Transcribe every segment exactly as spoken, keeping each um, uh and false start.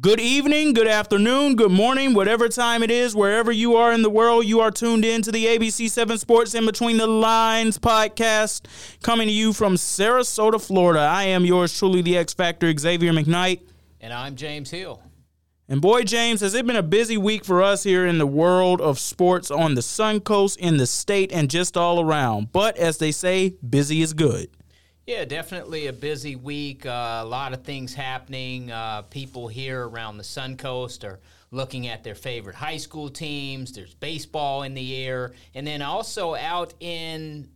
Good evening, good afternoon, good morning, whatever time it is, wherever you are in the world, you are tuned in to the A B C seven Sports In Between the Lines podcast, coming to you from Sarasota, Florida. I am yours truly, the X Factor, Xavier McKnight. And I'm James Hill. And boy, James, has it been a busy week for us here in the world of sports on the Sun Coast, in the state, and just all around. But as they say, busy is good. Yeah, definitely a busy week. Uh, a lot of things happening. Uh, people here around the Sun Coast are looking at their favorite high school teams. There's baseball in the air. And then also out in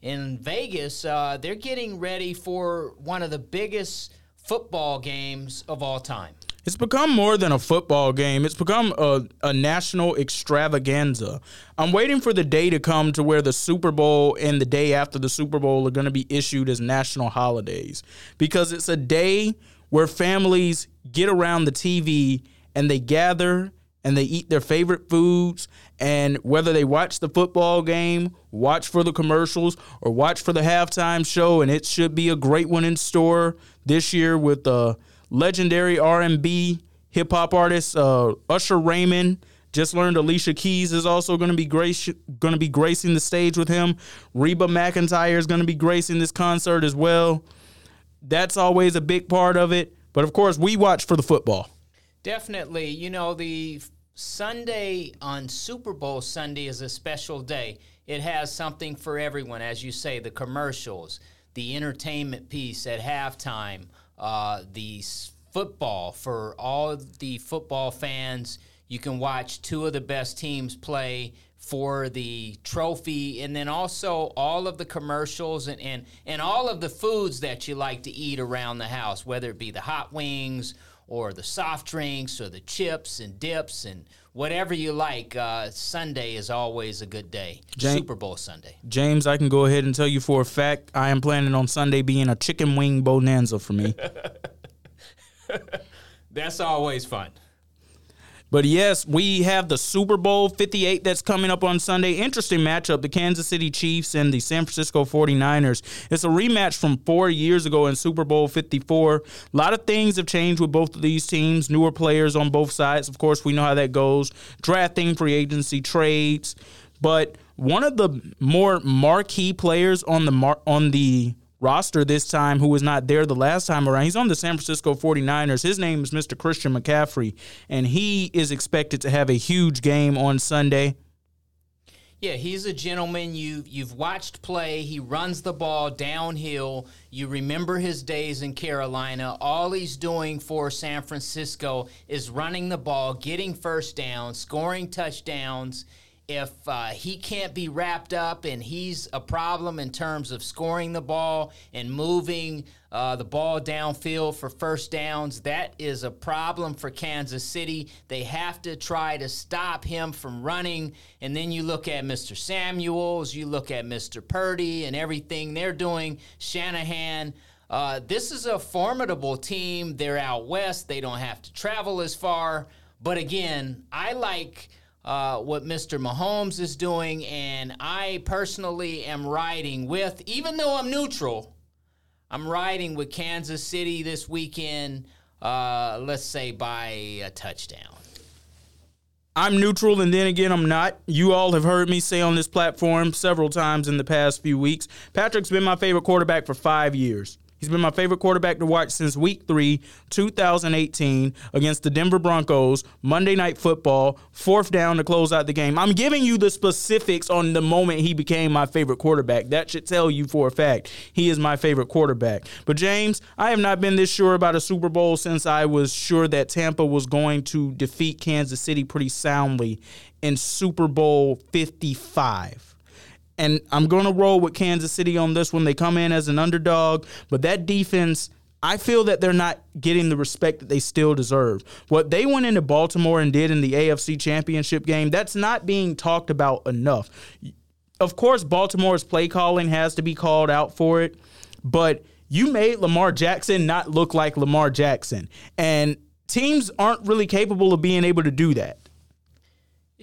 in Vegas, uh, they're getting ready for one of the biggest football games of all time. It's become more than a football game. It's become a, a national extravaganza. I'm waiting for the day to come to where the Super Bowl and the day after the Super Bowl are going to be issued as national holidays, because it's a day where families get around the T V and they gather and they eat their favorite foods, and whether they watch the football game, watch for the commercials, or watch for the halftime show, and it should be a great one in store this year with the legendary R and B hip-hop artist uh, Usher Raymond. Just learned Alicia Keys is also going to be grace, going to be gracing the stage with him. Reba McEntire is going to be gracing this concert as well. That's always a big part of it. But, of course, we watch for the football. Definitely. You know, the Sunday on Super Bowl Sunday is a special day. It has something for everyone, as you say, the commercials, the entertainment piece at halftime, Uh, the football for all the football fans. You can watch two of the best teams play for the trophy, and then also all of the commercials and, and, and all of the foods that you like to eat around the house, whether it be the hot wings or the soft drinks or the chips and dips and whatever you like. Uh, Sunday is always a good day, James, Super Bowl Sunday. James, I can go ahead and tell you for a fact, I am planning on Sunday being a chicken wing bonanza for me. That's always fun. But, yes, we have the Super Bowl fifty-eight that's coming up on Sunday. Interesting matchup, the Kansas City Chiefs and the San Francisco forty-niners. It's a rematch from four years ago in Super Bowl fifty-four. A lot of things have changed with both of these teams, newer players on both sides. Of course, we know how that goes, drafting, free agency, trades. But one of the more marquee players on the mar- on the roster this time, who was not there the last time around, he's on the San Francisco forty-niners. His name is Mister Christian McCaffrey, and he is expected to have a huge game on Sunday. Yeah, he's a gentleman you, you've watched play. He runs the ball downhill. You remember his days in Carolina. All he's doing for San Francisco is running the ball, getting first downs, scoring touchdowns. If uh, he can't be wrapped up and he's a problem in terms of scoring the ball and moving uh, the ball downfield for first downs, that is a problem for Kansas City. They have to try to stop him from running. And then you look at Mister Samuels, you look at Mister Purdy and everything they're doing, Shanahan. Uh, this is a formidable team. They're out west. They don't have to travel as far. But, again, I like – Uh, what Mister Mahomes is doing, and I personally am riding with, even though I'm neutral, I'm riding with Kansas City this weekend, uh, let's say by a touchdown. I'm neutral, and then again, I'm not. You all have heard me say on this platform several times in the past few weeks, Patrick's been my favorite quarterback for five years. He's been my favorite quarterback to watch since week three, two thousand eighteen, against the Denver Broncos, Monday Night Football, fourth down to close out the game. I'm giving you the specifics on the moment he became my favorite quarterback. That should tell you for a fact he is my favorite quarterback. But, James, I have not been this sure about a Super Bowl since I was sure that Tampa was going to defeat Kansas City pretty soundly in Super Bowl fifty-five. And I'm going to roll with Kansas City on this one. They come in as an underdog, but that defense, I feel that they're not getting the respect that they still deserve. What they went into Baltimore and did in the A F C Championship game, that's not being talked about enough. Of course, Baltimore's play calling has to be called out for it, but you made Lamar Jackson not look like Lamar Jackson. And teams aren't really capable of being able to do that.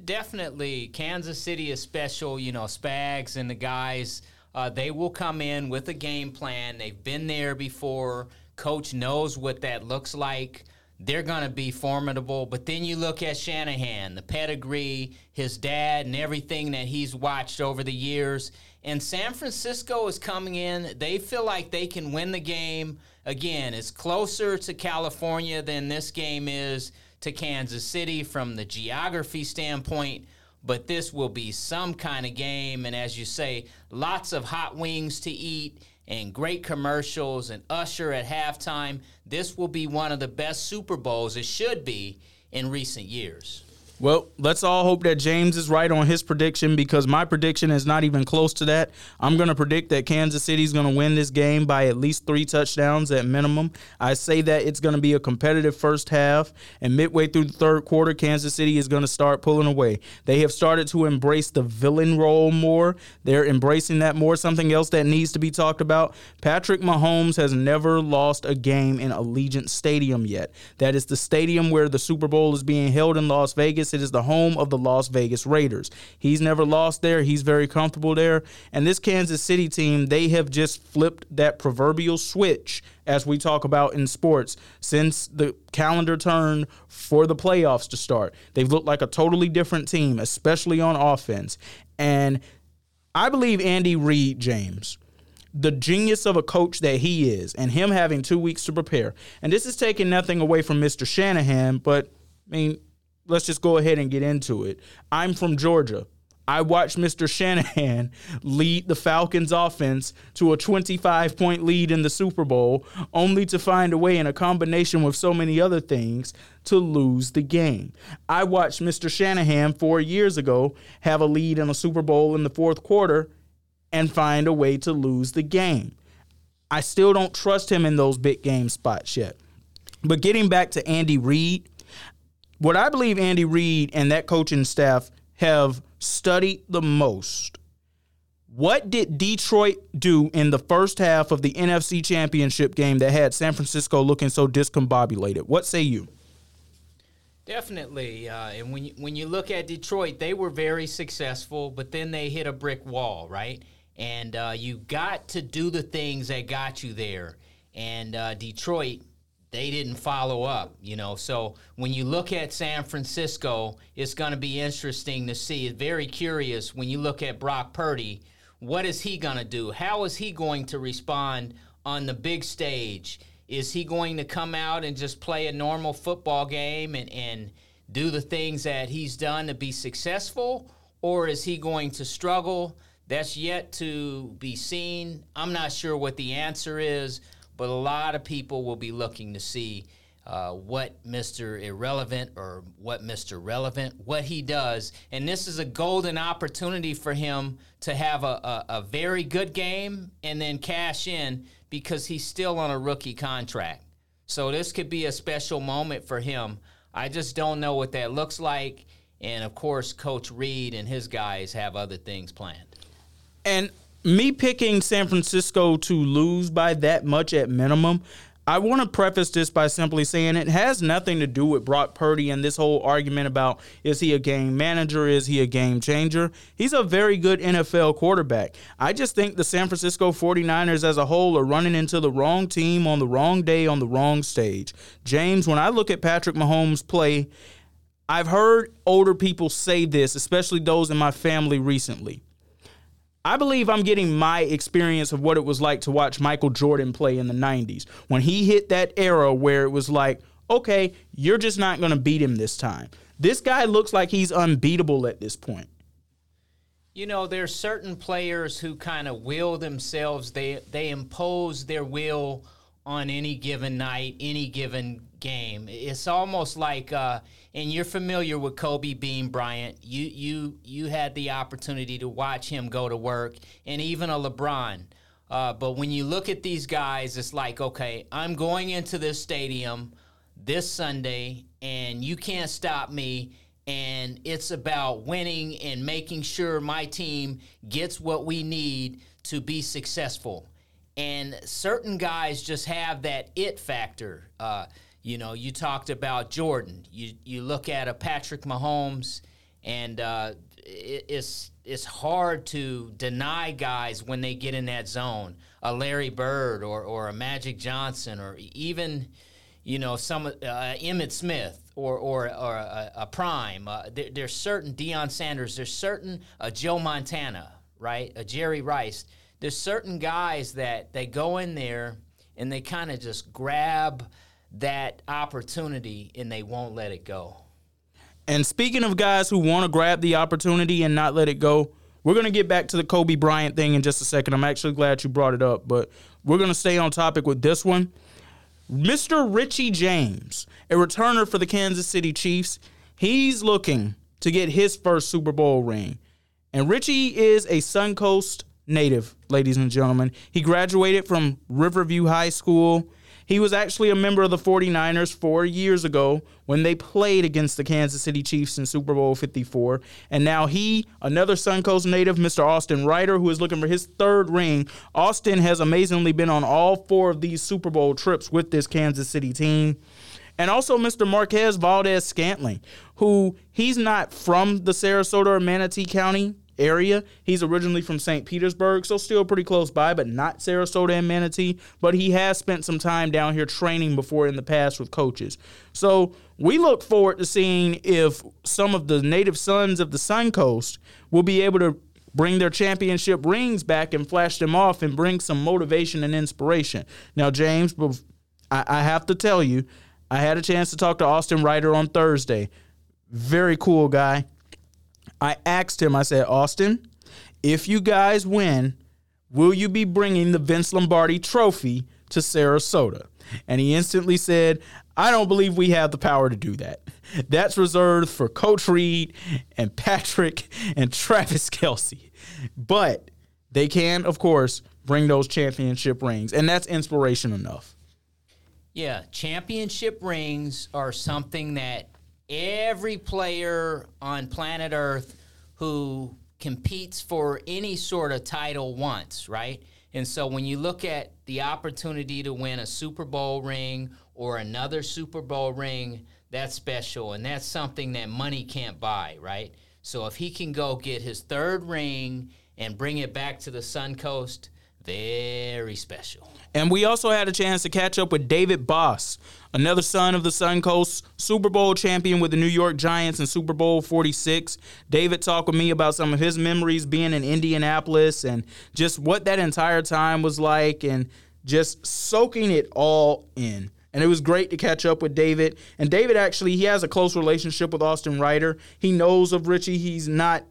Definitely. Kansas City is special. You know, Spags and the guys, uh, they will come in with a game plan. They've been there before. Coach knows what that looks like. they're going to be formidable. But then you look at Shanahan, the pedigree, his dad, and everything that he's watched over the years. And San Francisco is coming in. They feel like they can win the game. Again, it's closer to California than this game is to Kansas City from the geography standpoint. But this will be some kind of game. And as you say, lots of hot wings to eat and great commercials and Usher at halftime. This will be one of the best Super Bowls, it should be, in recent years. Well, let's all hope that James is right on his prediction, because my prediction is not even close to that. I'm going to predict that Kansas City is going to win this game by at least three touchdowns at minimum. I say that it's going to be a competitive first half, and midway through the third quarter, Kansas City is going to start pulling away. They have started to embrace the villain role more. They're embracing that more. Something else that needs to be talked about, Patrick Mahomes has never lost a game in Allegiant Stadium yet. That is the stadium where the Super Bowl is being held in Las Vegas. It is the home of the Las Vegas Raiders. He's never lost there. He's very comfortable there. And this Kansas City team, they have just flipped that proverbial switch, as we talk about in sports, since the calendar turned for the playoffs to start. They've looked like a totally different team, especially on offense. And I believe Andy Reid, James, the genius of a coach that he is, and him having two weeks to prepare. And this is taking nothing away from Mister Shanahan, but, I mean, let's just go ahead and get into it. I'm from Georgia. I watched Mister Shanahan lead the Falcons offense to a twenty-five point lead in the Super Bowl, only to find a way, in a combination with so many other things, to lose the game. I watched Mister Shanahan four years ago have a lead in a Super Bowl in the fourth quarter and find a way to lose the game. I still don't trust him in those big game spots yet. But getting back to Andy Reid, what I believe Andy Reid and that coaching staff have studied the most, what did Detroit do in the first half of the N F C Championship game that had San Francisco looking so discombobulated? What say you? Definitely. Uh, and when you, when you look at Detroit, they were very successful, but then they hit a brick wall, right? And uh, you got to do the things that got you there. And uh, Detroit, they didn't follow up, you know. So when you look at San Francisco, it's going to be interesting to see. It's very curious when you look at Brock Purdy. What is he going to do? How is he going to respond on the big stage? Is he going to come out and just play a normal football game and, and do the things that he's done to be successful? Or is he going to struggle? That's yet to be seen. I'm not sure what the answer is. But a lot of people will be looking to see uh, what Mister Irrelevant or what Mister Relevant, what he does. And this is a golden opportunity for him to have a, a, a very good game and then cash in, because he's still on a rookie contract. So this could be a special moment for him. I just don't know what that looks like. And, of course, Coach Reid and his guys have other things planned. And me picking San Francisco to lose by that much at minimum, I want to preface this by simply saying it has nothing to do with Brock Purdy and this whole argument about, is he a game manager, is he a game changer? He's a very good N F L quarterback. I just think the San Francisco forty-niners as a whole are running into the wrong team on the wrong day on the wrong stage. James, when I look at Patrick Mahomes' play, I've heard older people say this, especially those in my family recently. I believe I'm getting my experience of what it was like to watch Michael Jordan play in the nineties, when he hit that era where it was like, okay, you're just not going to beat him this time. This guy looks like he's unbeatable at this point. You know, there are certain players who kind of will themselves. They they impose their will on any given night, any given game. It's almost like, uh, and you're familiar with Kobe Bean Bryant. You you you had the opportunity to watch him go to work, and even a LeBron. Uh, but when you look at these guys, it's like, okay, I'm going into this stadium this Sunday, and you can't stop me. And it's about winning and making sure my team gets what we need to be successful. And certain guys just have that it factor. Uh, you know, you talked about Jordan. You you look at a Patrick Mahomes, and uh, it, it's it's hard to deny guys when they get in that zone. A Larry Bird or or a Magic Johnson, or even you know, some uh, Emmitt Smith or or, or a, a Prime. Uh, there, there's certain Deion Sanders. There's certain uh, Joe Montana, right? Uh, Jerry Rice. There's certain guys that they go in there and they kind of just grab that opportunity and they won't let it go. And speaking of guys who want to grab the opportunity and not let it go, we're going to get back to the Kobe Bryant thing in just a second. I'm actually glad you brought it up, but we're going to stay on topic with this one. Mister Richie James, a returner for the Kansas City Chiefs, he's looking to get his first Super Bowl ring. And Richie is a Suncoast native, ladies and gentlemen. He graduated from Riverview High School. He was actually a member of the forty-niners four years ago when they played against the Kansas City Chiefs in Super Bowl fifty-four. And now he, another Suncoast native, Mister Austin Ryder, who is looking for his third ring. Austin has amazingly been on all four of these Super Bowl trips with this Kansas City team. And also Mister Marquez Valdez-Scantling, who he's not from the Sarasota or Manatee County area. He's originally from Saint Petersburg, so still pretty close by, but not Sarasota and Manatee. But he has spent some time down here training before in the past with coaches. So we look forward to seeing if some of the native sons of the Suncoast will be able to bring their championship rings back and flash them off and bring some motivation and inspiration. Now, James, I have to tell you, I had a chance to talk to Austin Ryder on Thursday. Very cool guy. I asked him, I said, Austin, if you guys win, will you be bringing the Vince Lombardi trophy to Sarasota? And he instantly said, I don't believe we have the power to do that. That's reserved for Coach Reed and Patrick and Travis Kelce. But they can, of course, bring those championship rings. And that's inspiration enough. Yeah, championship rings are something that every player on planet Earth who competes for any sort of title wants, right? And so when you look at the opportunity to win a Super Bowl ring or another Super Bowl ring, that's special, and that's something that money can't buy, right? So if he can go get his third ring and bring it back to the Suncoast, very special. And we also had a chance to catch up with David Boss, another son of the Suncoast, Super Bowl champion with the New York Giants in Super Bowl forty-six. David talked with me about some of his memories being in Indianapolis and just what that entire time was like and just soaking it all in. And it was great to catch up with David. And David actually, he has a close relationship with Austin Ryder. He knows of Richie. He's not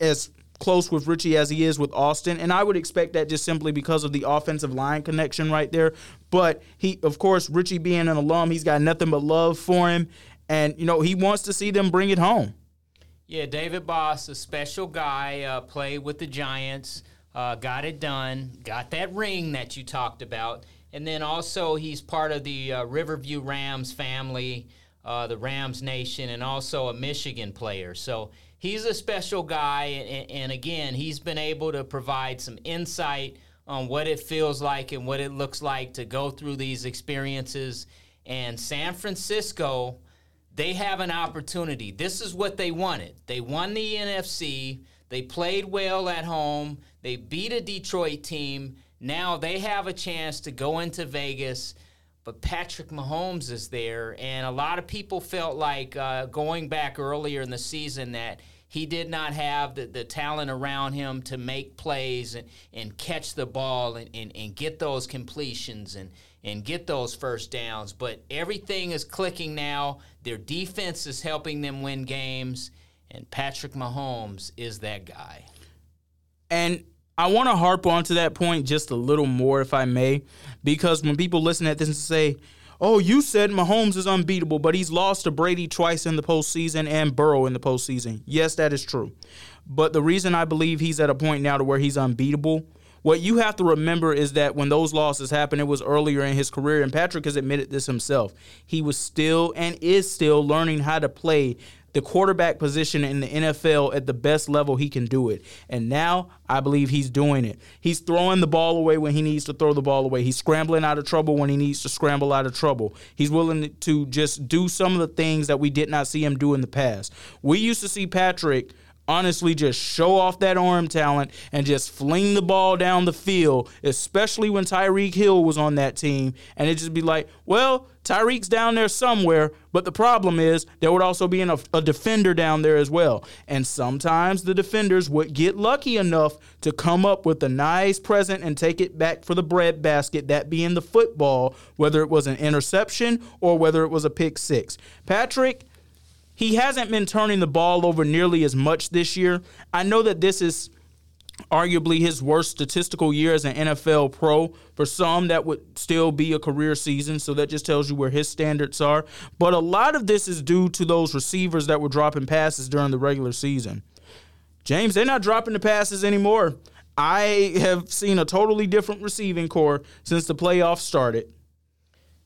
as close with Richie as he is with Austin, and I would expect that just simply because of the offensive line connection right there. But he, of course, Richie being an alum, he's got nothing but love for him, and you know he wants to see them bring it home. Yeah, David Boss, a special guy, uh, played with the Giants, uh, got it done, got that ring that you talked about, and then also he's part of the uh, Riverview Rams family, uh, the Rams Nation, and also a Michigan player. So he's a special guy, and, and again, he's been able to provide some insight on what it feels like and what it looks like to go through these experiences. And San Francisco, they have an opportunity. This is what they wanted. They won the N F C. They played well at home. They beat a Detroit team. Now they have a chance to go into Vegas, but Patrick Mahomes is there, and a lot of people felt like uh, going back earlier in the season that he did not have the, the talent around him to make plays and, and catch the ball and, and, and get those completions and, and get those first downs. But everything is clicking now. Their defense is helping them win games, and Patrick Mahomes is that guy. And I want to harp onto that point just a little more, if I may, because when people listen at this and say, oh, you said Mahomes is unbeatable, but he's lost to Brady twice in the postseason and Burrow in the postseason. Yes, that is true. But the reason I believe he's at a point now to where he's unbeatable, what you have to remember is that when those losses happened, it was earlier in his career, and Patrick has admitted this himself. He was still and is still learning how to play the quarterback position in the N F L at the best level he can do it. And now I believe he's doing it. He's throwing the ball away when he needs to throw the ball away. He's scrambling out of trouble when he needs to scramble out of trouble. He's willing to just do some of the things that we did not see him do in the past. We used to see Patrick honestly just show off that arm talent and just fling the ball down the field, especially when Tyreek Hill was on that team. And it'd just be like, well, Tyreek's down there somewhere, but the problem is there would also be a, a defender down there as well. And sometimes the defenders would get lucky enough to come up with a nice present and take it back for the breadbasket, that being the football, whether it was an interception or whether it was a pick six. Patrick, he hasn't been turning the ball over nearly as much this year. I know that this is arguably his worst statistical year as an N F L pro. For some, that would still be a career season, so that just tells you where his standards are. But a lot of this is due to those receivers that were dropping passes during the regular season. James, they're not dropping the passes anymore. I have seen a totally different receiving corps since the playoffs started.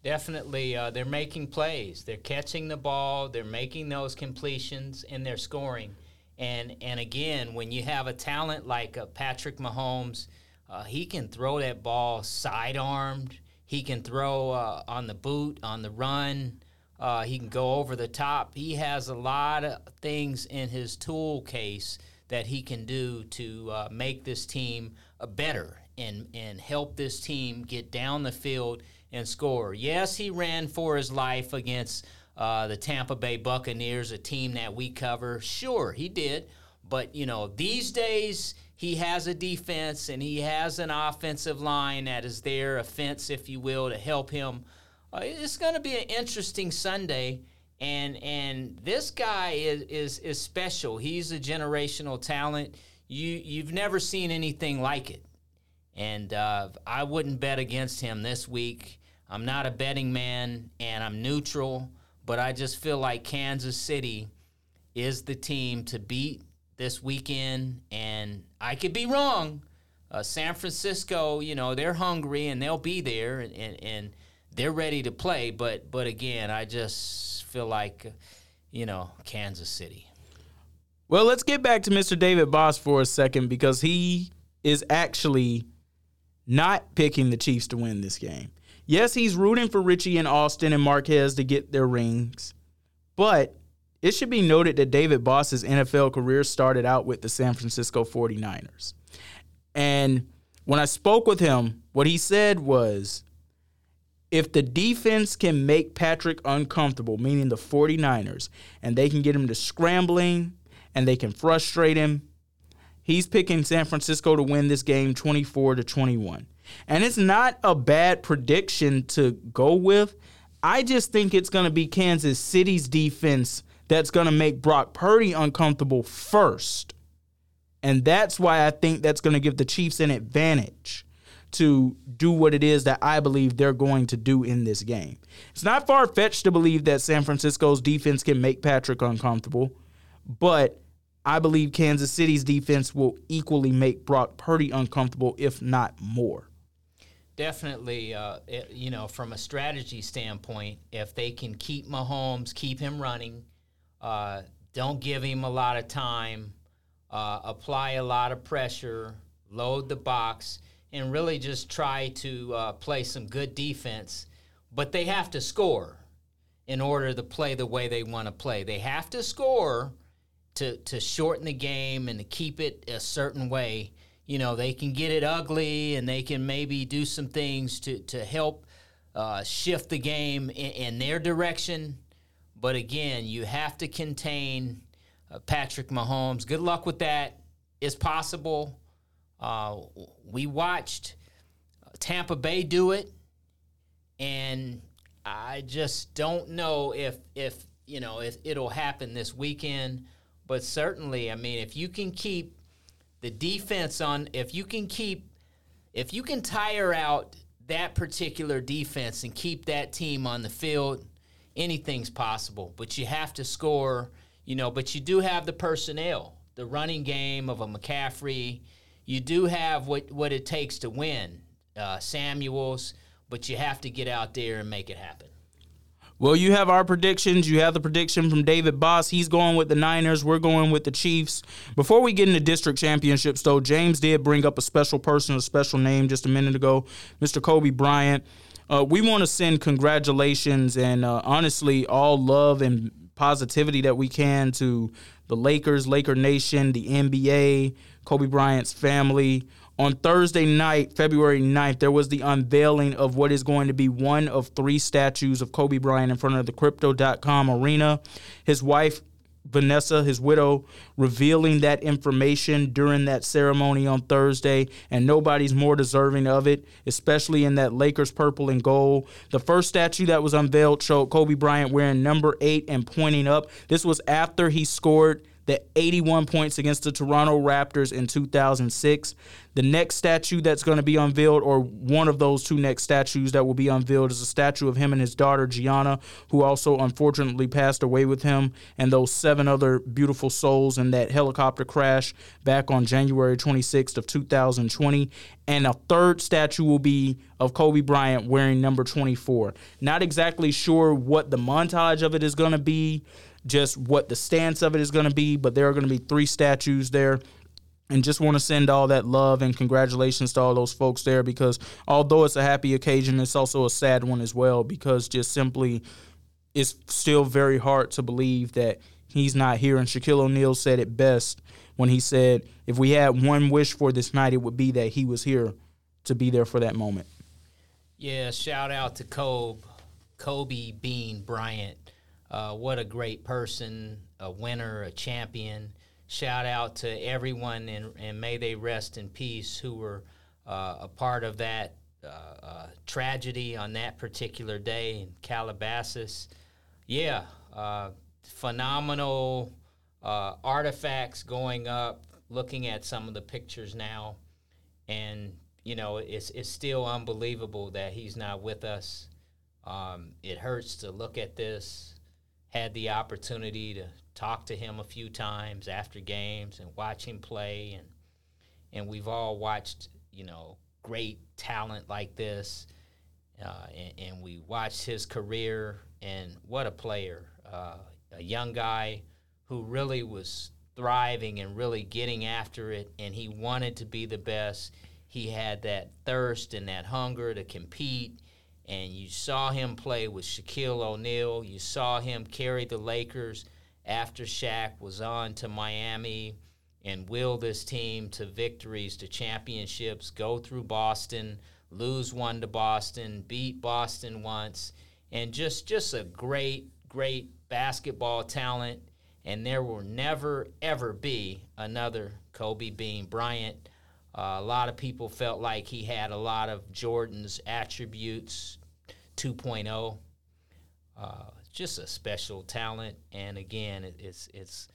Definitely, uh, they're making plays. They're catching the ball. They're making those completions, and they're scoring. And and again, when you have a talent like uh, Patrick Mahomes, uh, he can throw that ball sidearmed. He can throw uh, on the boot, on the run. Uh, he can go over the top. He has a lot of things in his tool case that he can do to uh, make this team uh, better and, and help this team get down the field and score. Yes, he ran for his life against Uh, the Tampa Bay Buccaneers, a team that we cover. Sure, he did. But, you know, these days he has a defense and he has an offensive line that is their offense, if you will, to help him. Uh, it's going to be an interesting Sunday. And and this guy is, is, is special. He's a generational talent. You, you've never seen anything like it. And uh, I wouldn't bet against him this week. I'm not a betting man, and I'm neutral. But I just feel like Kansas City is the team to beat this weekend. And I could be wrong. Uh, San Francisco, you know, they're hungry and they'll be there and, and, and they're ready to play. But, but again, I just feel like, you know, Kansas City. Well, let's get back to Mister David Boss for a second, because he is actually not picking the Chiefs to win this game. Yes, he's rooting for Richie and Austin and Marquez to get their rings, but it should be noted that David Boss's N F L career started out with the San Francisco forty-niners. And when I spoke with him, what he said was, if the defense can make Patrick uncomfortable, meaning the forty-niners, and they can get him to scrambling and they can frustrate him, he's picking San Francisco to win this game twenty-four to twenty-one. And it's not a bad prediction to go with. I just think it's going to be Kansas City's defense that's going to make Brock Purdy uncomfortable first. And that's why I think that's going to give the Chiefs an advantage to do what it is that I believe they're going to do in this game. It's not far-fetched to believe that San Francisco's defense can make Patrick uncomfortable, but I believe Kansas City's defense will equally make Brock Purdy uncomfortable, if not more. Definitely, uh, it, you know, from a strategy standpoint, if they can keep Mahomes, keep him running, uh, don't give him a lot of time, uh, apply a lot of pressure, load the box, and really just try to uh, play some good defense. But they have to score in order to play the way they want to play. They have to score to, to shorten the game and to keep it a certain way. You know, they can get it ugly and they can maybe do some things to, to help uh, shift the game in, in their direction. But, again, you have to contain uh, Patrick Mahomes. Good luck with that. It's possible. Uh, we watched Tampa Bay do it, and I just don't know if, if you know, if it'll happen this weekend. But certainly, I mean, if you can keep the defense on, if you can keep, if you can tire out that particular defense and keep that team on the field, anything's possible. But you have to score, you know, but you do have the personnel, the running game of a McCaffrey. You do have what, what it takes to win, uh, Samuels, but you have to get out there and make it happen. Well, you have our predictions. You have the prediction from David Boss. He's going with the Niners. We're going with the Chiefs. Before we get into district championships, though, James did bring up a special person, a special name just a minute ago, Mister Kobe Bryant. Uh, we want to send congratulations and uh, honestly all love and positivity that we can to the Lakers, Laker Nation, the N B A, Kobe Bryant's family. On Thursday night, February ninth, there was the unveiling of what is going to be one of three statues of Kobe Bryant in front of the Crypto dot com arena. His wife, Vanessa, his widow, revealing that information during that ceremony on Thursday, and nobody's more deserving of it, especially in that Lakers purple and gold. The first statue that was unveiled showed Kobe Bryant wearing number eight and pointing up. This was after he scored the eighty-one points against the Toronto Raptors in two thousand six. The next statue that's going to be unveiled, or one of those two next statues that will be unveiled, is a statue of him and his daughter, Gianna, who also unfortunately passed away with him and those seven other beautiful souls in that helicopter crash back on January twenty-sixth of two thousand twenty. And a third statue will be of Kobe Bryant wearing number twenty-four. Not exactly sure what the montage of it is going to be, just what the stance of it is going to be, but there are going to be three statues there. And just want to send all that love and congratulations to all those folks there, because although it's a happy occasion, it's also a sad one as well, because just simply it's still very hard to believe that he's not here. And Shaquille O'Neal said it best when he said, if we had one wish for this night, it would be that he was here to be there for that moment. Yeah, shout out to Kobe, Kobe Bean Bryant. Uh, what a great person, a winner, a champion. Shout out to everyone, and, and may they rest in peace, who were uh, a part of that uh, uh, tragedy on that particular day in Calabasas. Yeah, uh, phenomenal uh, artifacts going up, looking at some of the pictures now. And, you know, it's it's still unbelievable that he's not with us. Um, it hurts to look at this. Had the opportunity to talk to him a few times after games and watch him play, and and we've all watched, you know, great talent like this, uh, and, and we watched his career, and what a player, uh, a young guy who really was thriving and really getting after it, and he wanted to be the best. He had that thirst and that hunger to compete. And you saw him play with Shaquille O'Neal. You saw him carry the Lakers after Shaq was on to Miami and will this team to victories, to championships, go through Boston, lose one to Boston, beat Boston once, and just, just a great, great basketball talent. And there will never, ever be another Kobe Bean Bryant. Uh, a lot of people felt like he had a lot of Jordan's attributes, two point oh. Uh, just a special talent, and again, it, it's it's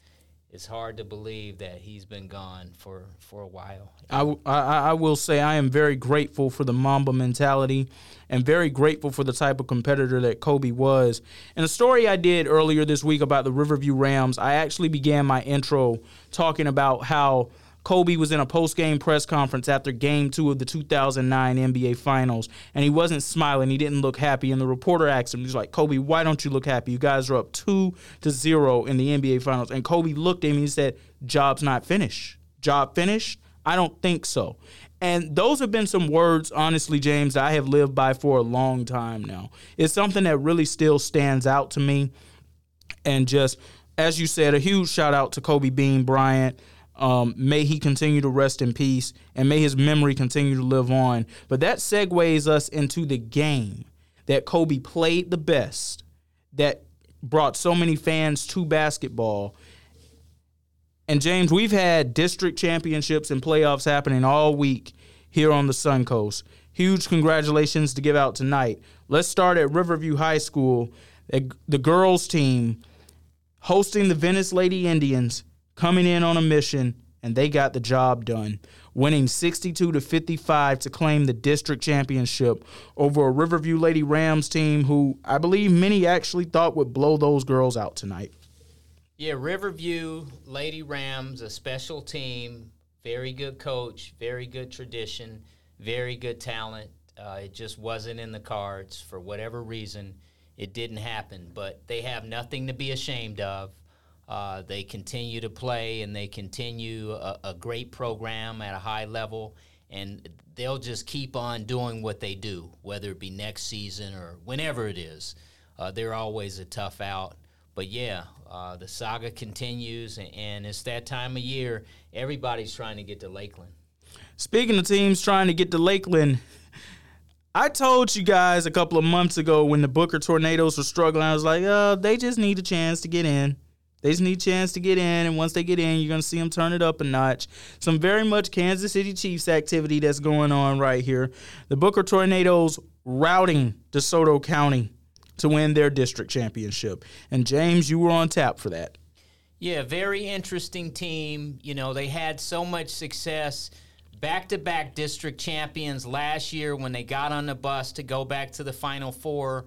it's hard to believe that he's been gone for, for a while. I, I, I will say I am very grateful for the Mamba mentality and very grateful for the type of competitor that Kobe was. And a story I did earlier this week about the Riverview Rams, I actually began my intro talking about how Kobe was in a post-game press conference after game two of the two thousand nine N B A Finals, and he wasn't smiling. He didn't look happy, and the reporter asked him, he's like, Kobe, why don't you look happy? You guys are up two to zero in the N B A Finals. And Kobe looked at him and he said, job's not finished. Job finished? I don't think so. And those have been some words, honestly, James, that I have lived by for a long time now. It's something that really still stands out to me. And just, as you said, a huge shout-out to Kobe Bean Bryant. Um, may he continue to rest in peace, and may his memory continue to live on. But that segues us into the game that Kobe played the best, that brought so many fans to basketball. And, James, we've had district championships and playoffs happening all week here on the Suncoast. Huge congratulations to give out tonight. Let's start at Riverview High School. The girls' team hosting the Venice Lady Indians, coming in on a mission, and they got the job done, winning sixty-two to fifty-five to claim the district championship over a Riverview Lady Rams team who I believe many actually thought would blow those girls out tonight. Yeah, Riverview Lady Rams, a special team, very good coach, very good tradition, very good talent. Uh, it just wasn't in the cards for whatever reason. It didn't happen, but they have nothing to be ashamed of. Uh, they continue to play, and they continue a, a great program at a high level, and they'll just keep on doing what they do, whether it be next season or whenever it is. Uh, they're always a tough out, But yeah, uh, the saga continues, and, and it's that time of year. Everybody's trying to get to Lakeland. Speaking of teams trying to get to Lakeland, I told you guys a couple of months ago when the Booker Tornadoes were struggling, I was like, oh, they just need a chance to get in. They just need a chance to get in, and once they get in, you're going to see them turn it up a notch. Some very much Kansas City Chiefs activity that's going on right here. The Booker Tornadoes routing DeSoto County to win their district championship. And, James, you were on tap for that. Yeah, very interesting team. You know, they had so much success. Back-to-back district champions last year when they got on the bus to go back to the Final Four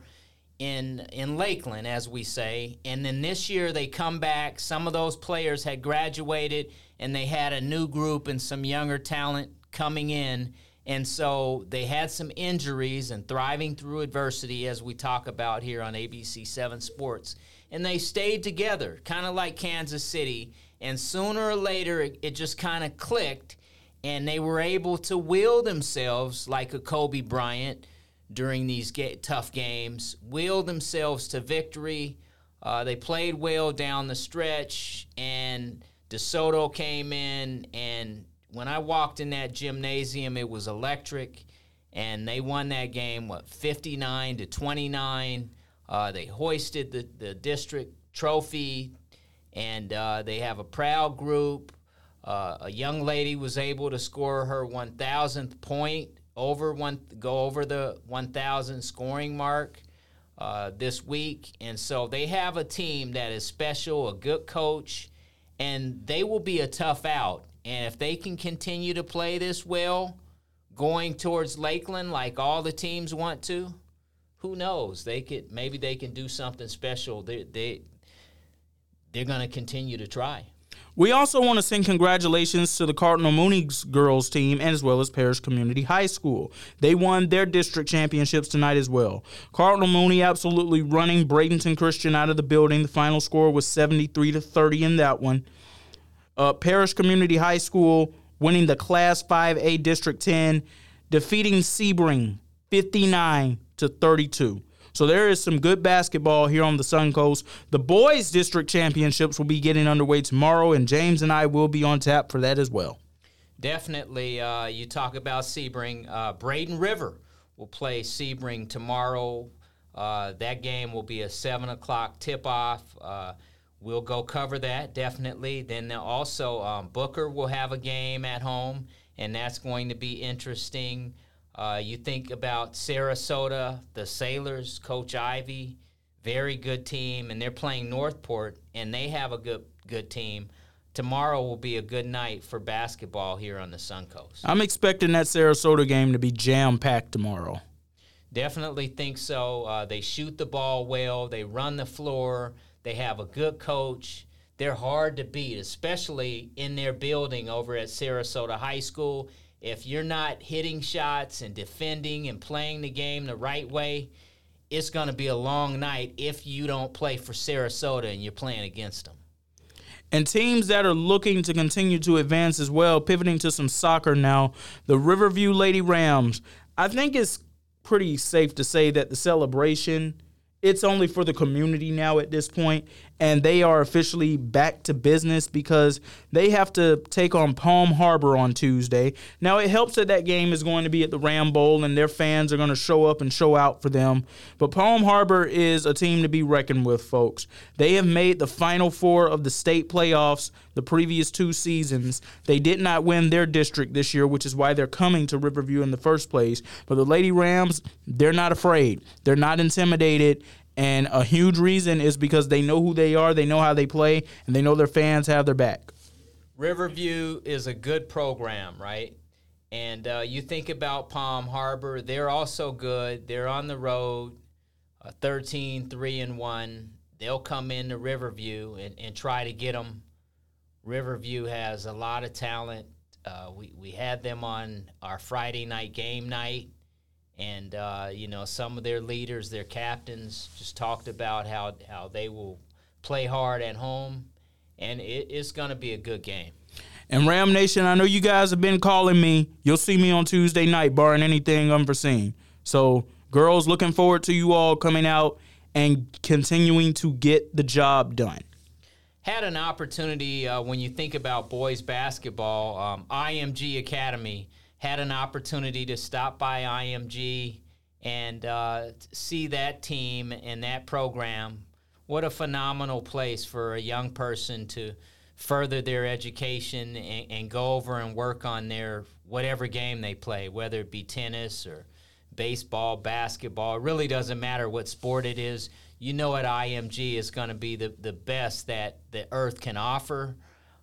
in in Lakeland, as we say. And then this year they come back. Some of those players had graduated, and they had a new group and some younger talent coming in. And so they had some injuries and thriving through adversity, as we talk about here on A B C seven Sports. And they stayed together, kind of like Kansas City. And sooner or later, it, it just kind of clicked, and they were able to will themselves like a Kobe Bryant during these ga- tough games, will themselves to victory. Uh, they played well down the stretch, and DeSoto came in, and when I walked in that gymnasium, it was electric, and they won that game, what, fifty-nine to twenty-nine. Uh, they hoisted the, the district trophy, and uh, they have a proud group. Uh, a young lady was able to score her one thousandth point, over one, go over the one thousand scoring mark uh, this week. And so they have a team that is special, a good coach, and they will be a tough out. And if they can continue to play this well, going towards Lakeland like all the teams want to, who knows? They could maybe they can do something special. They they they're going to continue to try. We also want to send congratulations to the Cardinal Mooney girls team and as well as Parrish Community High School. They won their district championships tonight as well. Cardinal Mooney absolutely running Bradenton Christian out of the building. The final score was seventy-three to thirty in that one. Uh, Parrish Community High School winning the Class five A District ten, defeating Sebring fifty-nine to thirty-two. So there is some good basketball here on the Sun Coast. The boys' district championships will be getting underway tomorrow, and James and I will be on tap for that as well. Definitely. Uh, you talk about Sebring. Uh, Braden River will play Sebring tomorrow. Uh, that game will be a seven o'clock tip-off. Uh, we'll go cover that, definitely. Then also um, Booker will have a game at home, and that's going to be interesting. Uh, you think about Sarasota, the Sailors, Coach Ivy, very good team, and they're playing Northport, and they have a good good team. Tomorrow will be a good night for basketball here on the Sun Coast. I'm expecting that Sarasota game to be jam-packed tomorrow. Definitely think so. Uh, they shoot the ball well. They run the floor. They have a good coach. They're hard to beat, especially in their building over at Sarasota High School. If you're not hitting shots and defending and playing the game the right way, it's going to be a long night if you don't play for Sarasota and you're playing against them. And teams that are looking to continue to advance as well, pivoting to some soccer now, the Riverview Lady Rams. I think it's pretty safe to say that the celebration, it's only for the community now at this point, and they are officially back to business because they have to take on Palm Harbor on Tuesday. Now, it helps that that game is going to be at the Ram Bowl, and their fans are going to show up and show out for them. But Palm Harbor is a team to be reckoned with, folks. They have made the Final Four of the state playoffs the previous two seasons. They did not win their district this year, which is why they're coming to Riverview in the first place. But the Lady Rams, they're not afraid. They're not intimidated. And a huge reason is because they know who they are, they know how they play, and they know their fans have their back. Riverview is a good program, right? And uh, you think about Palm Harbor, they're also good. They're on the road, uh, thirteen, three, and one. They'll come into Riverview and, and try to get them. Riverview has a lot of talent. Uh, we, we had them on our Friday night game night. And, uh, you know, some of their leaders, their captains, just talked about how, how they will play hard at home. And it, it's going to be a good game. And Ram Nation, I know you guys have been calling me. You'll see me on Tuesday night, barring anything unforeseen. So, girls, looking forward to you all coming out and continuing to get the job done. Had an opportunity uh, when you think about boys basketball, um, I M G Academy had an opportunity to stop by I M G and uh, see that team and that program. What a phenomenal place for a young person to further their education and, and go over and work on their whatever game they play, whether it be tennis or baseball, basketball. It really doesn't matter what sport it is. You know, at I M G is going to be the, the best that the earth can offer.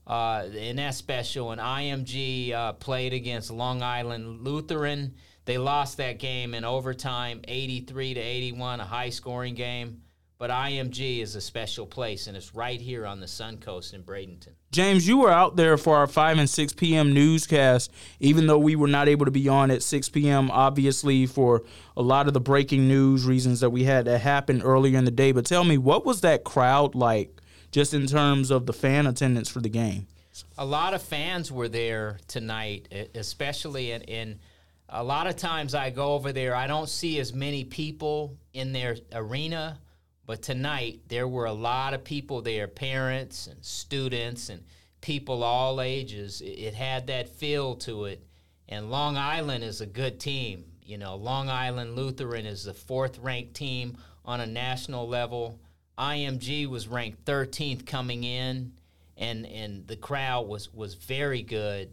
Uh, and that's special. And I M G uh, played against Long Island Lutheran. They lost that game in overtime, eighty-three to eighty-one, a high-scoring game. But I M G is a special place, and it's right here on the Sun Coast in Bradenton. James, you were out there for our five and six p.m. newscast, even though we were not able to be on at six p.m., obviously, for a lot of the breaking news reasons that we had that happened earlier in the day. But tell me, what was that crowd like just in terms of the fan attendance for the game? A lot of fans were there tonight, especially in, in a lot of times I go over there, I don't see as many people in their arena. But tonight, there were a lot of people there, parents and students and people all ages. It had that feel to it. And Long Island is a good team. You know, Long Island Lutheran is the fourth-ranked team on a national level. I M G was ranked thirteenth coming in, and, and the crowd was, was very good.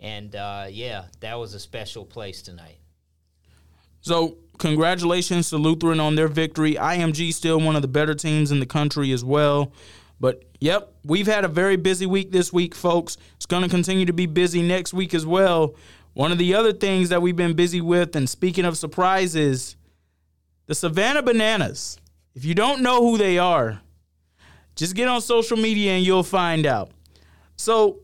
And, uh, yeah, that was a special place tonight. So, congratulations to Lutheran on their victory. I M G still one of the better teams in the country as well. But, yep, we've had a very busy week this week, folks. It's going to continue to be busy next week as well. One of the other things that we've been busy with, and speaking of surprises, the Savannah Bananas. If you don't know who they are, just get on social media and you'll find out. So,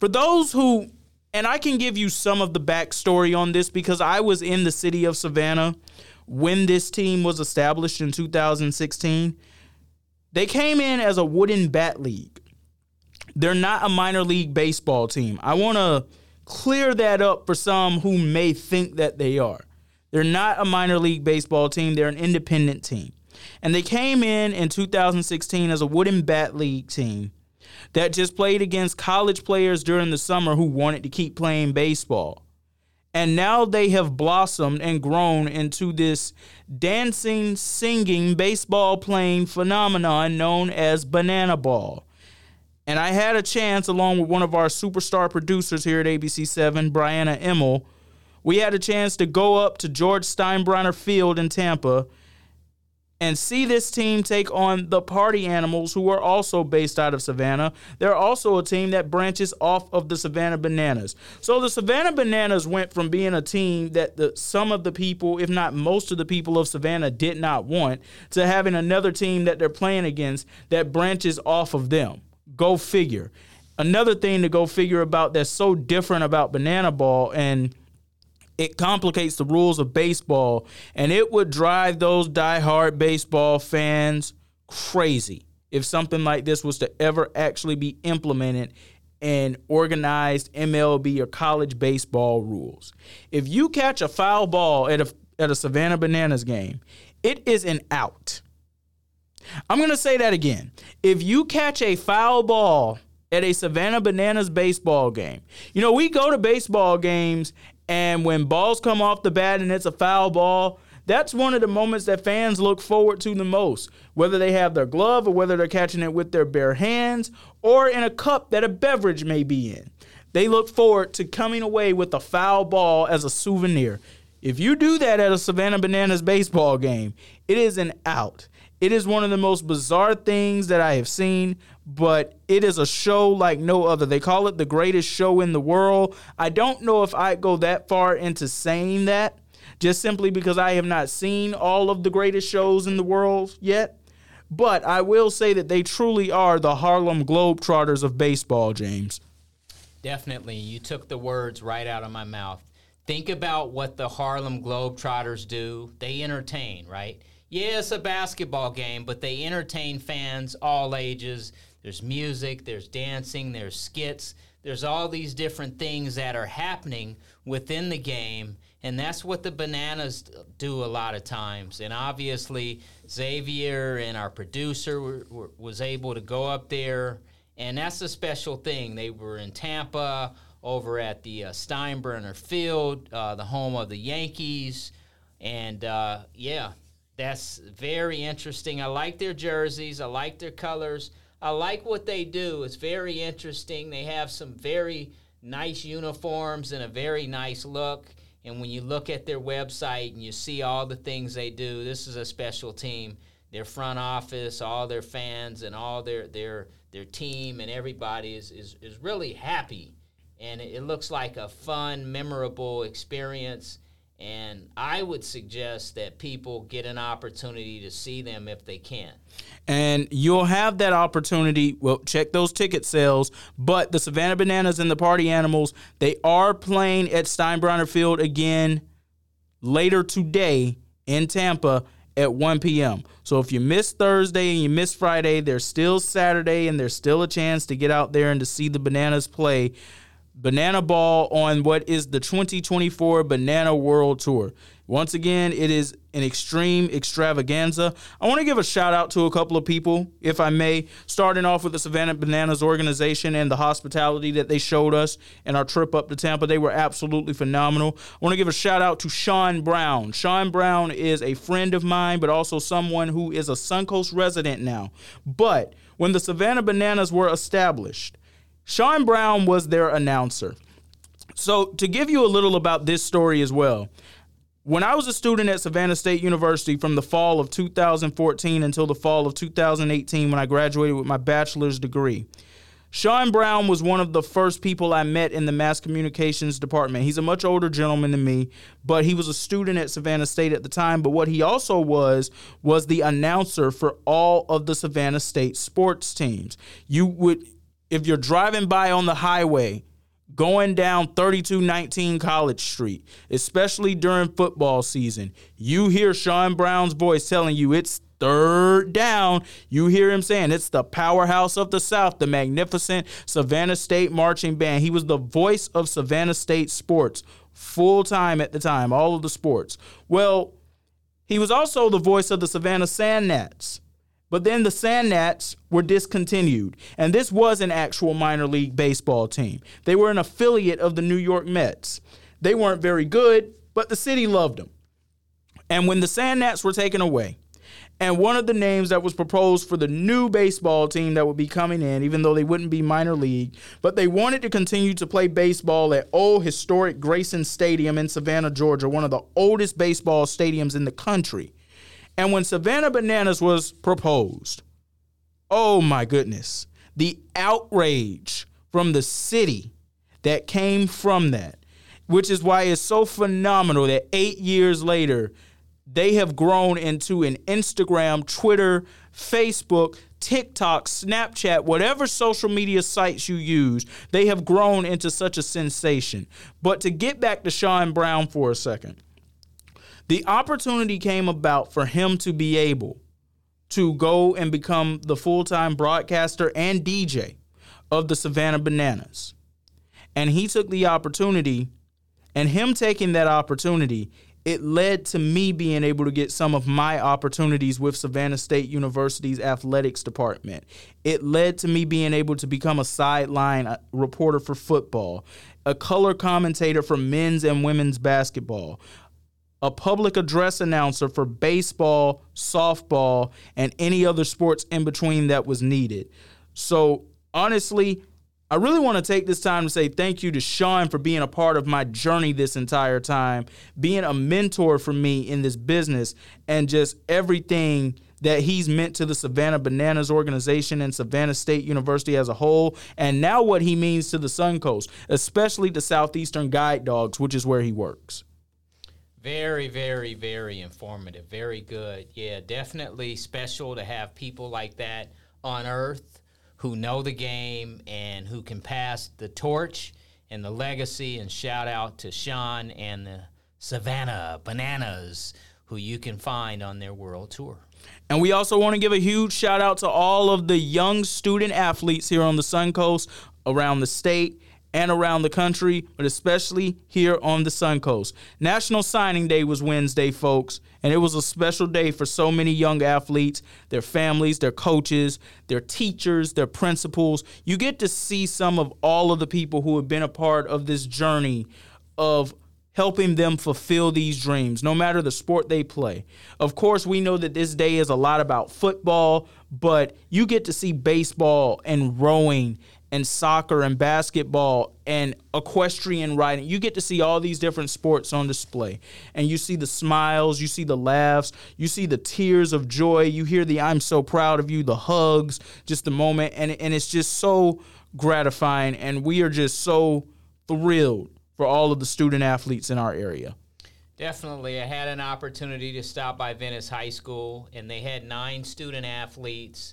for those who... And I can give you some of the backstory on this because I was in the city of Savannah when this team was established in two thousand sixteen. They came in as a wooden bat league. They're not a minor league baseball team. I want to clear that up for some who may think that they are. They're not a minor league baseball team. They're an independent team. And they came in in two thousand sixteen as a wooden bat league team that just played against college players during the summer who wanted to keep playing baseball. And now they have blossomed and grown into this dancing, singing, baseball-playing phenomenon known as Banana Ball. And I had a chance, along with one of our superstar producers here at A B C seven, Brianna Emmel, we had a chance to go up to George Steinbrenner Field in Tampa and see this team take on the Party Animals, who are also based out of Savannah. They're also a team that branches off of the Savannah Bananas. So the Savannah Bananas went from being a team that the, some of the people, if not most of the people of Savannah, did not want, to having another team that they're playing against that branches off of them. Go figure. Another thing to go figure about that's so different about Banana Ball, and it complicates the rules of baseball, and it would drive those diehard baseball fans crazy if something like this was to ever actually be implemented in organized M L B or college baseball rules. If you catch a foul ball at a, at a Savannah Bananas game, it is an out. I'm going to say that again. If you catch a foul ball at a Savannah Bananas baseball game, you know, we go to baseball games, and when balls come off the bat and it's a foul ball, that's one of the moments that fans look forward to the most, whether they have their glove or whether they're catching it with their bare hands or in a cup that a beverage may be in. They look forward to coming away with a foul ball as a souvenir. If you do that at a Savannah Bananas baseball game, it is an out. It is one of the most bizarre things that I have seen, but it is a show like no other. They call it the greatest show in the world. I don't know if I go that far into saying that, just simply because I have not seen all of the greatest shows in the world yet. But I will say that they truly are the Harlem Globetrotters of baseball, James. Definitely. You took the words right out of my mouth. Think about what the Harlem Globetrotters do. They entertain, right? Yeah, it's a basketball game, but they entertain fans all ages. There's music, there's dancing, there's skits. There's all these different things that are happening within the game, And that's what the Bananas do a lot of times. And obviously, Xavier and our producer were, were, was able to go up there, and that's a special thing. They were in Tampa, over at the uh, Steinbrenner Field, uh, the home of the Yankees. And, uh, yeah, that's very interesting. I like their jerseys. I like their colors. I like what they do. It's very interesting. They have some very nice uniforms and a very nice look. And when you look at their website and you see all the things they do, this is a special team. Their front office, all their fans, and all their their, their team and everybody is, is, is really happy. And it, it looks like a fun, memorable experience. And I would suggest that people get an opportunity to see them if they can. And you'll have that opportunity. Well, check those ticket sales. But the Savannah Bananas and the Party Animals, they are playing at Steinbrenner Field again later today in Tampa at one p.m. So if you miss Thursday and you miss Friday, there's still Saturday, and there's still a chance to get out there and to see the Bananas play Banana Ball on what is the twenty twenty-four Banana World Tour. Once again, it is an extreme extravaganza. I want to give a shout out to a couple of people, if I may, starting off with the Savannah Bananas organization and the hospitality that they showed us in our trip up to Tampa. They were absolutely phenomenal. I want to give a shout out to Sean Brown. Sean Brown is a friend of mine, but also someone who is a Suncoast resident now. But when the Savannah Bananas were established, Sean Brown was their announcer. So to give you a little about this story as well, when I was a student at Savannah State University from the fall of two thousand fourteen until the fall of two thousand eighteen when I graduated with my bachelor's degree, Sean Brown was one of the first people I met in the mass communications department. He's a much older gentleman than me, but he was a student at Savannah State at the time. But what he also was, was the announcer for all of the Savannah State sports teams. You would... If you're driving by on the highway, going down thirty-two nineteen College Street, especially during football season, you hear Sean Brown's voice telling you it's third down. You hear him saying it's the powerhouse of the South, the magnificent Savannah State marching band. He was the voice of Savannah State sports full-time at the time, all of the sports. Well, he was also the voice of the Savannah Sand Gnats. But then the Sand Gnats were discontinued, and this was an actual minor league baseball team. They were an affiliate of the New York Mets. They weren't very good, but the city loved them. And when the Sand Gnats were taken away, and one of the names that was proposed for the new baseball team that would be coming in, even though they wouldn't be minor league, but they wanted to continue to play baseball at old historic Grayson Stadium in Savannah, Georgia, one of the oldest baseball stadiums in the country. And when Savannah Bananas was proposed, oh my goodness, the outrage from the city that came from that, which is why it's so phenomenal that eight years later, they have grown into an Instagram, Twitter, Facebook, TikTok, Snapchat, whatever social media sites you use, they have grown into such a sensation. But to get back to Sean Brown for a second, the opportunity came about for him to be able to go and become the full-time broadcaster and D J of the Savannah Bananas. And he took the opportunity, and him taking that opportunity, it led to me being able to get some of my opportunities with Savannah State University's athletics department. It led to me being able to become a sideline reporter for football, a color commentator for men's and women's basketball, a public address announcer for baseball, softball, and any other sports in between that was needed. So, honestly, I really want to take this time to say thank you to Sean for being a part of my journey this entire time, being a mentor for me in this business, and just everything that he's meant to the Savannah Bananas organization and Savannah State University as a whole, and now what he means to the Suncoast, especially the Southeastern Guide Dogs, which is where he works. Very, very, very informative. Very good. Yeah, definitely special to have people like that on earth who know the game and who can pass the torch and the legacy. And shout out to Sean and the Savannah Bananas, who you can find on their world tour. And we also want to give a huge shout out to all of the young student athletes here on the Suncoast, around the state, and around the country, but especially here on the Sun Coast. National Signing Day was Wednesday, folks, and it was a special day for so many young athletes, their families, their coaches, their teachers, their principals. You get to see some of all of the people who have been a part of this journey of helping them fulfill these dreams, no matter the sport they play. Of course, we know that this day is a lot about football, but you get to see baseball and rowing and soccer and basketball and equestrian riding. You get to see all these different sports on display. And you see the smiles, you see the laughs, you see the tears of joy, you hear the I'm so proud of you, the hugs, just the moment. And, and it's just so gratifying, and we are just so thrilled for all of the student athletes in our area. Definitely. I had an opportunity to stop by Venice High School, and they had nine student athletes,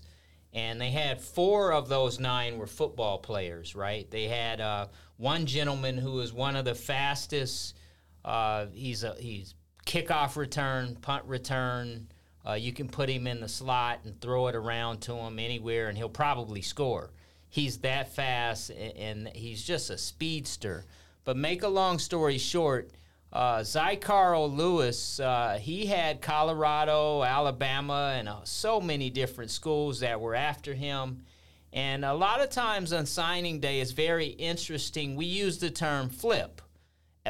and they had four of those nine were football players, right? They had uh, one gentleman who was one of the fastest. Uh, he's a he's kickoff return, punt return. Uh, you can put him in the slot and throw it around to him anywhere, and he'll probably score. He's that fast, and, and he's just a speedster. But make a long story short, uh, Zycarl Lewis, uh, he had Colorado, Alabama, and uh, so many different schools that were after him. And a lot of times on signing day, it's very interesting. We use the term flip,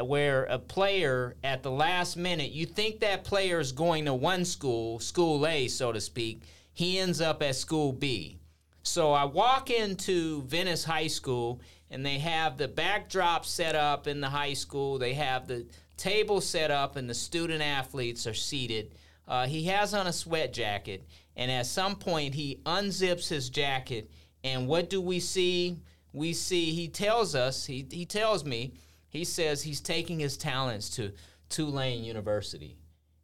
where a player at the last minute, you think that player is going to one school, school A, so to speak. He ends up at school B. So I walk into Venice High School, and they have the backdrop set up in the high school. They have the table set up, and the student athletes are seated. Uh, he has on a sweat jacket, and at some point he unzips his jacket, and what do we see? We see he tells us, he, he tells me, he says he's taking his talents to Tulane University.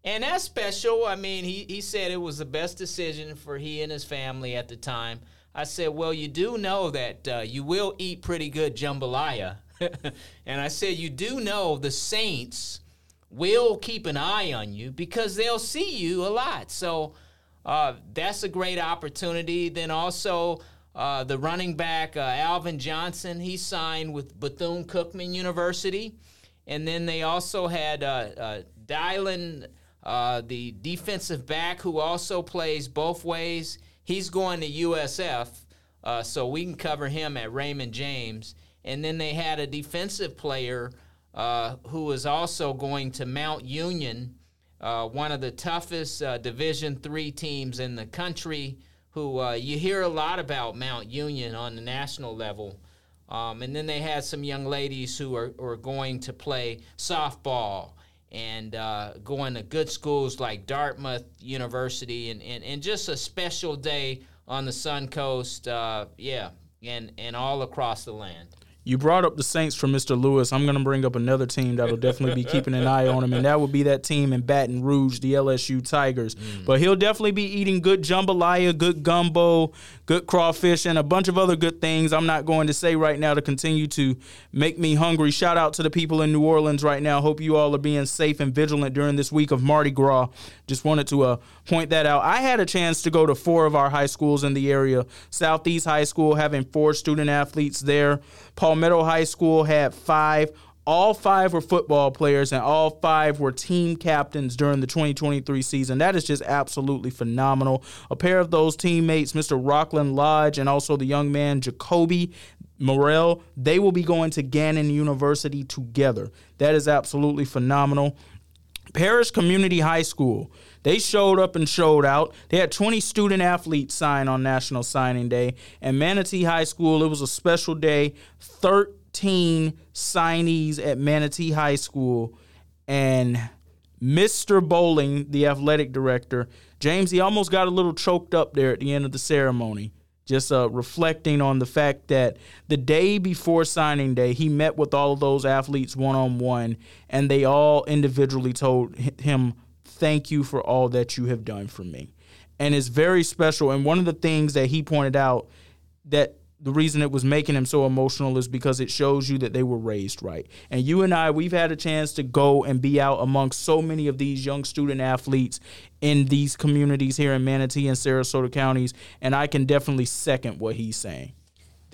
And that's special. I mean, he, he said it was the best decision for he and his family at the time. I said, well, you do know that uh, you will eat pretty good jambalaya. And I said, you do know the Saints will keep an eye on you because they'll see you a lot. So uh, that's a great opportunity. Then also uh, the running back, uh, Alvin Johnson, he signed with Bethune-Cookman University. And then they also had uh, uh, Dylan, uh, the defensive back, who also plays both ways. He's going to U S F, uh, so we can cover him at Raymond James. And then they had a defensive player uh, who is also going to Mount Union, uh, one of the toughest uh, Division three teams in the country, who uh, you hear a lot about Mount Union on the national level. Um, and then they had some young ladies who are, are going to play softball and uh, going to good schools like Dartmouth University, and, and, and just a special day on the Sun Coast, uh, yeah, and, and all across the land. You brought up the Saints for Mister Lewis. I'm going to bring up another team that will definitely be keeping an eye on him, and that would be that team in Baton Rouge, the L S U Tigers. Mm. But he'll definitely be eating good jambalaya, good gumbo, good crawfish, and a bunch of other good things I'm not going to say right now to continue to make me hungry. Shout out to the people in New Orleans right now. Hope you all are being safe and vigilant during this week of Mardi Gras. Just wanted to uh, point that out. I had a chance to go to four of our high schools in the area. Southeast High School having four student athletes there. Paul Palmetto High School had five. All five were football players, and all five were team captains during the twenty twenty-three season. That is just absolutely phenomenal. A pair of those teammates, Mister Rockland Lodge and also the young man Jacoby Morrell, they will be going to Gannon University together. That is absolutely phenomenal. Parrish Community High School, they showed up and showed out. They had twenty student athletes sign on National Signing Day. And Manatee High School, it was a special day. thirteen signees at Manatee High School. And Mister Bowling, the athletic director, James, he almost got a little choked up there at the end of the ceremony. Just uh, reflecting on the fact that the day before signing day, he met with all of those athletes one-on-one, and they all individually told him, thank you for all that you have done for me. And it's very special. And one of the things that he pointed out, that the reason it was making him so emotional, is because it shows you that they were raised right. And you and I, we've had a chance to go and be out amongst so many of these young student athletes in these communities here in Manatee and Sarasota counties, and I can definitely second what he's saying.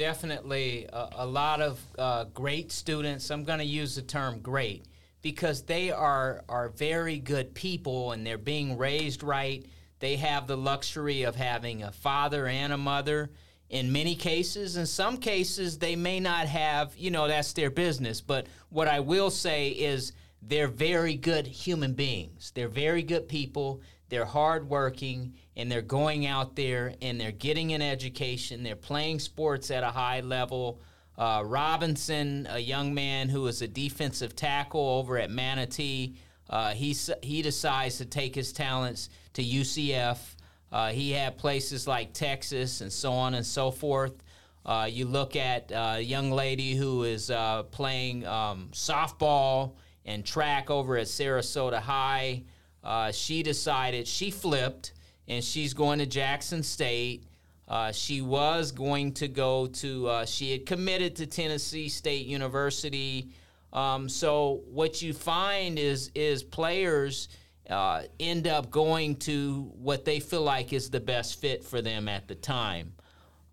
Definitely a, a lot of uh, great students. I'm going to use the term great because they are, are very good people and they're being raised right. They have the luxury of having a father and a mother in many cases. In some cases, they may not have, you know, that's their business. But what I will say is they're very good human beings. They're very good people. They're hardworking, and they're going out there, and they're getting an education. They're playing sports at a high level. Uh, Robinson, a young man who is a defensive tackle over at Manatee, uh, he, he decides to take his talents to U C F. Uh, he had places like Texas and so on and so forth. Uh, you look at uh, a young lady who is uh, playing um, softball and track over at Sarasota High. Uh, she decided she flipped, and she's going to Jackson State. Uh, she was going to go to, uh, she had committed to Tennessee State University. Um, so what you find is is players uh, end up going to what they feel like is the best fit for them at the time.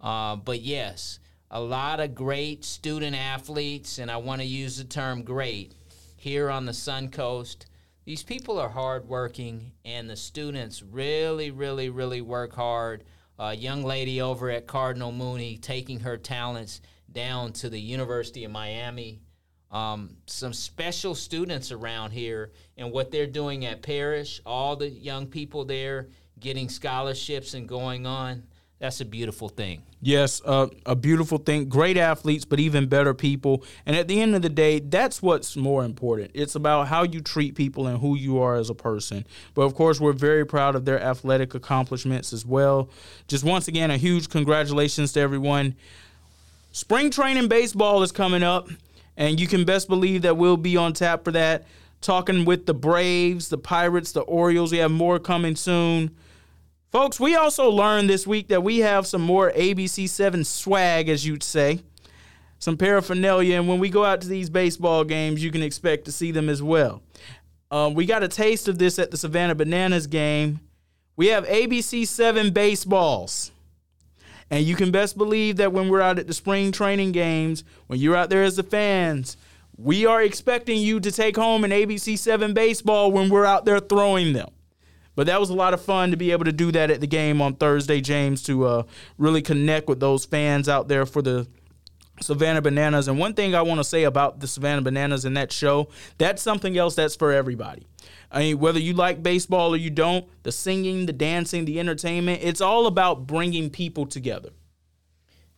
Uh, but yes, a lot of great student athletes, and I want to use the term great, here on the Suncoast. These people are hardworking, and the students really, really, really work hard. A young lady over at Cardinal Mooney taking her talents down to the University of Miami. Um, some special students around here, and what they're doing at Parrish, all the young people there getting scholarships and going on. That's a beautiful thing. Yes, uh, a beautiful thing. Great athletes, but even better people. And at the end of the day, that's what's more important. It's about how you treat people and who you are as a person. But, of course, we're very proud of their athletic accomplishments as well. Just once again, a huge congratulations to everyone. Spring training baseball is coming up, and you can best believe that we'll be on tap for that. Talking with the Braves, the Pirates, the Orioles. We have more coming soon. Folks, we also learned this week that we have some more A B C seven swag, as you'd say, some paraphernalia, and when we go out to these baseball games, you can expect to see them as well. Uh, we got a taste of this at the Savannah Bananas game. We have A B C seven baseballs, and you can best believe that when we're out at the spring training games, when you're out there as the fans, we are expecting you to take home an A B C seven baseball when we're out there throwing them. But that was a lot of fun to be able to do that at the game on Thursday, James, to uh, really connect with those fans out there for the Savannah Bananas. And one thing I want to say about the Savannah Bananas and that show, that's something else that's for everybody. I mean, whether you like baseball or you don't, the singing, the dancing, the entertainment, it's all about bringing people together.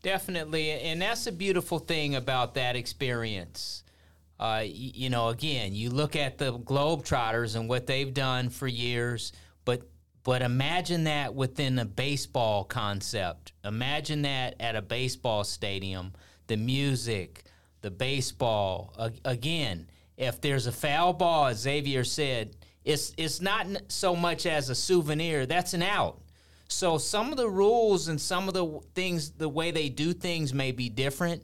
Definitely, and that's a beautiful thing about that experience. Uh, you, you know, again, you look at the Globetrotters and what they've done for years. But but imagine that within a baseball concept. Imagine that at a baseball stadium, the music, the baseball. Uh, again, if there's a foul ball, as Xavier said, it's, it's not so much as a souvenir. That's an out. So some of the rules and some of the things, the way they do things may be different,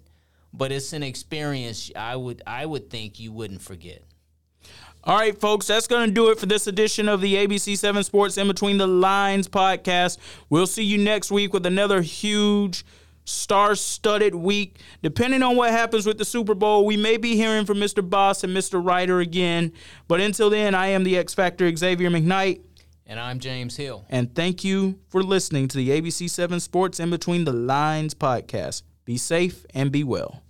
but it's an experience I would I would think you wouldn't forget. All right, folks, that's going to do it for this edition of the A B C seven Sports In Between the Lines podcast. We'll see you next week with another huge, star-studded week. Depending on what happens with the Super Bowl, we may be hearing from Mister Boss and Mister Ryder again. But until then, I am the X Factor, Xavier McKnight. And I'm James Hill. And thank you for listening to the A B C seven Sports In Between the Lines podcast. Be safe and be well.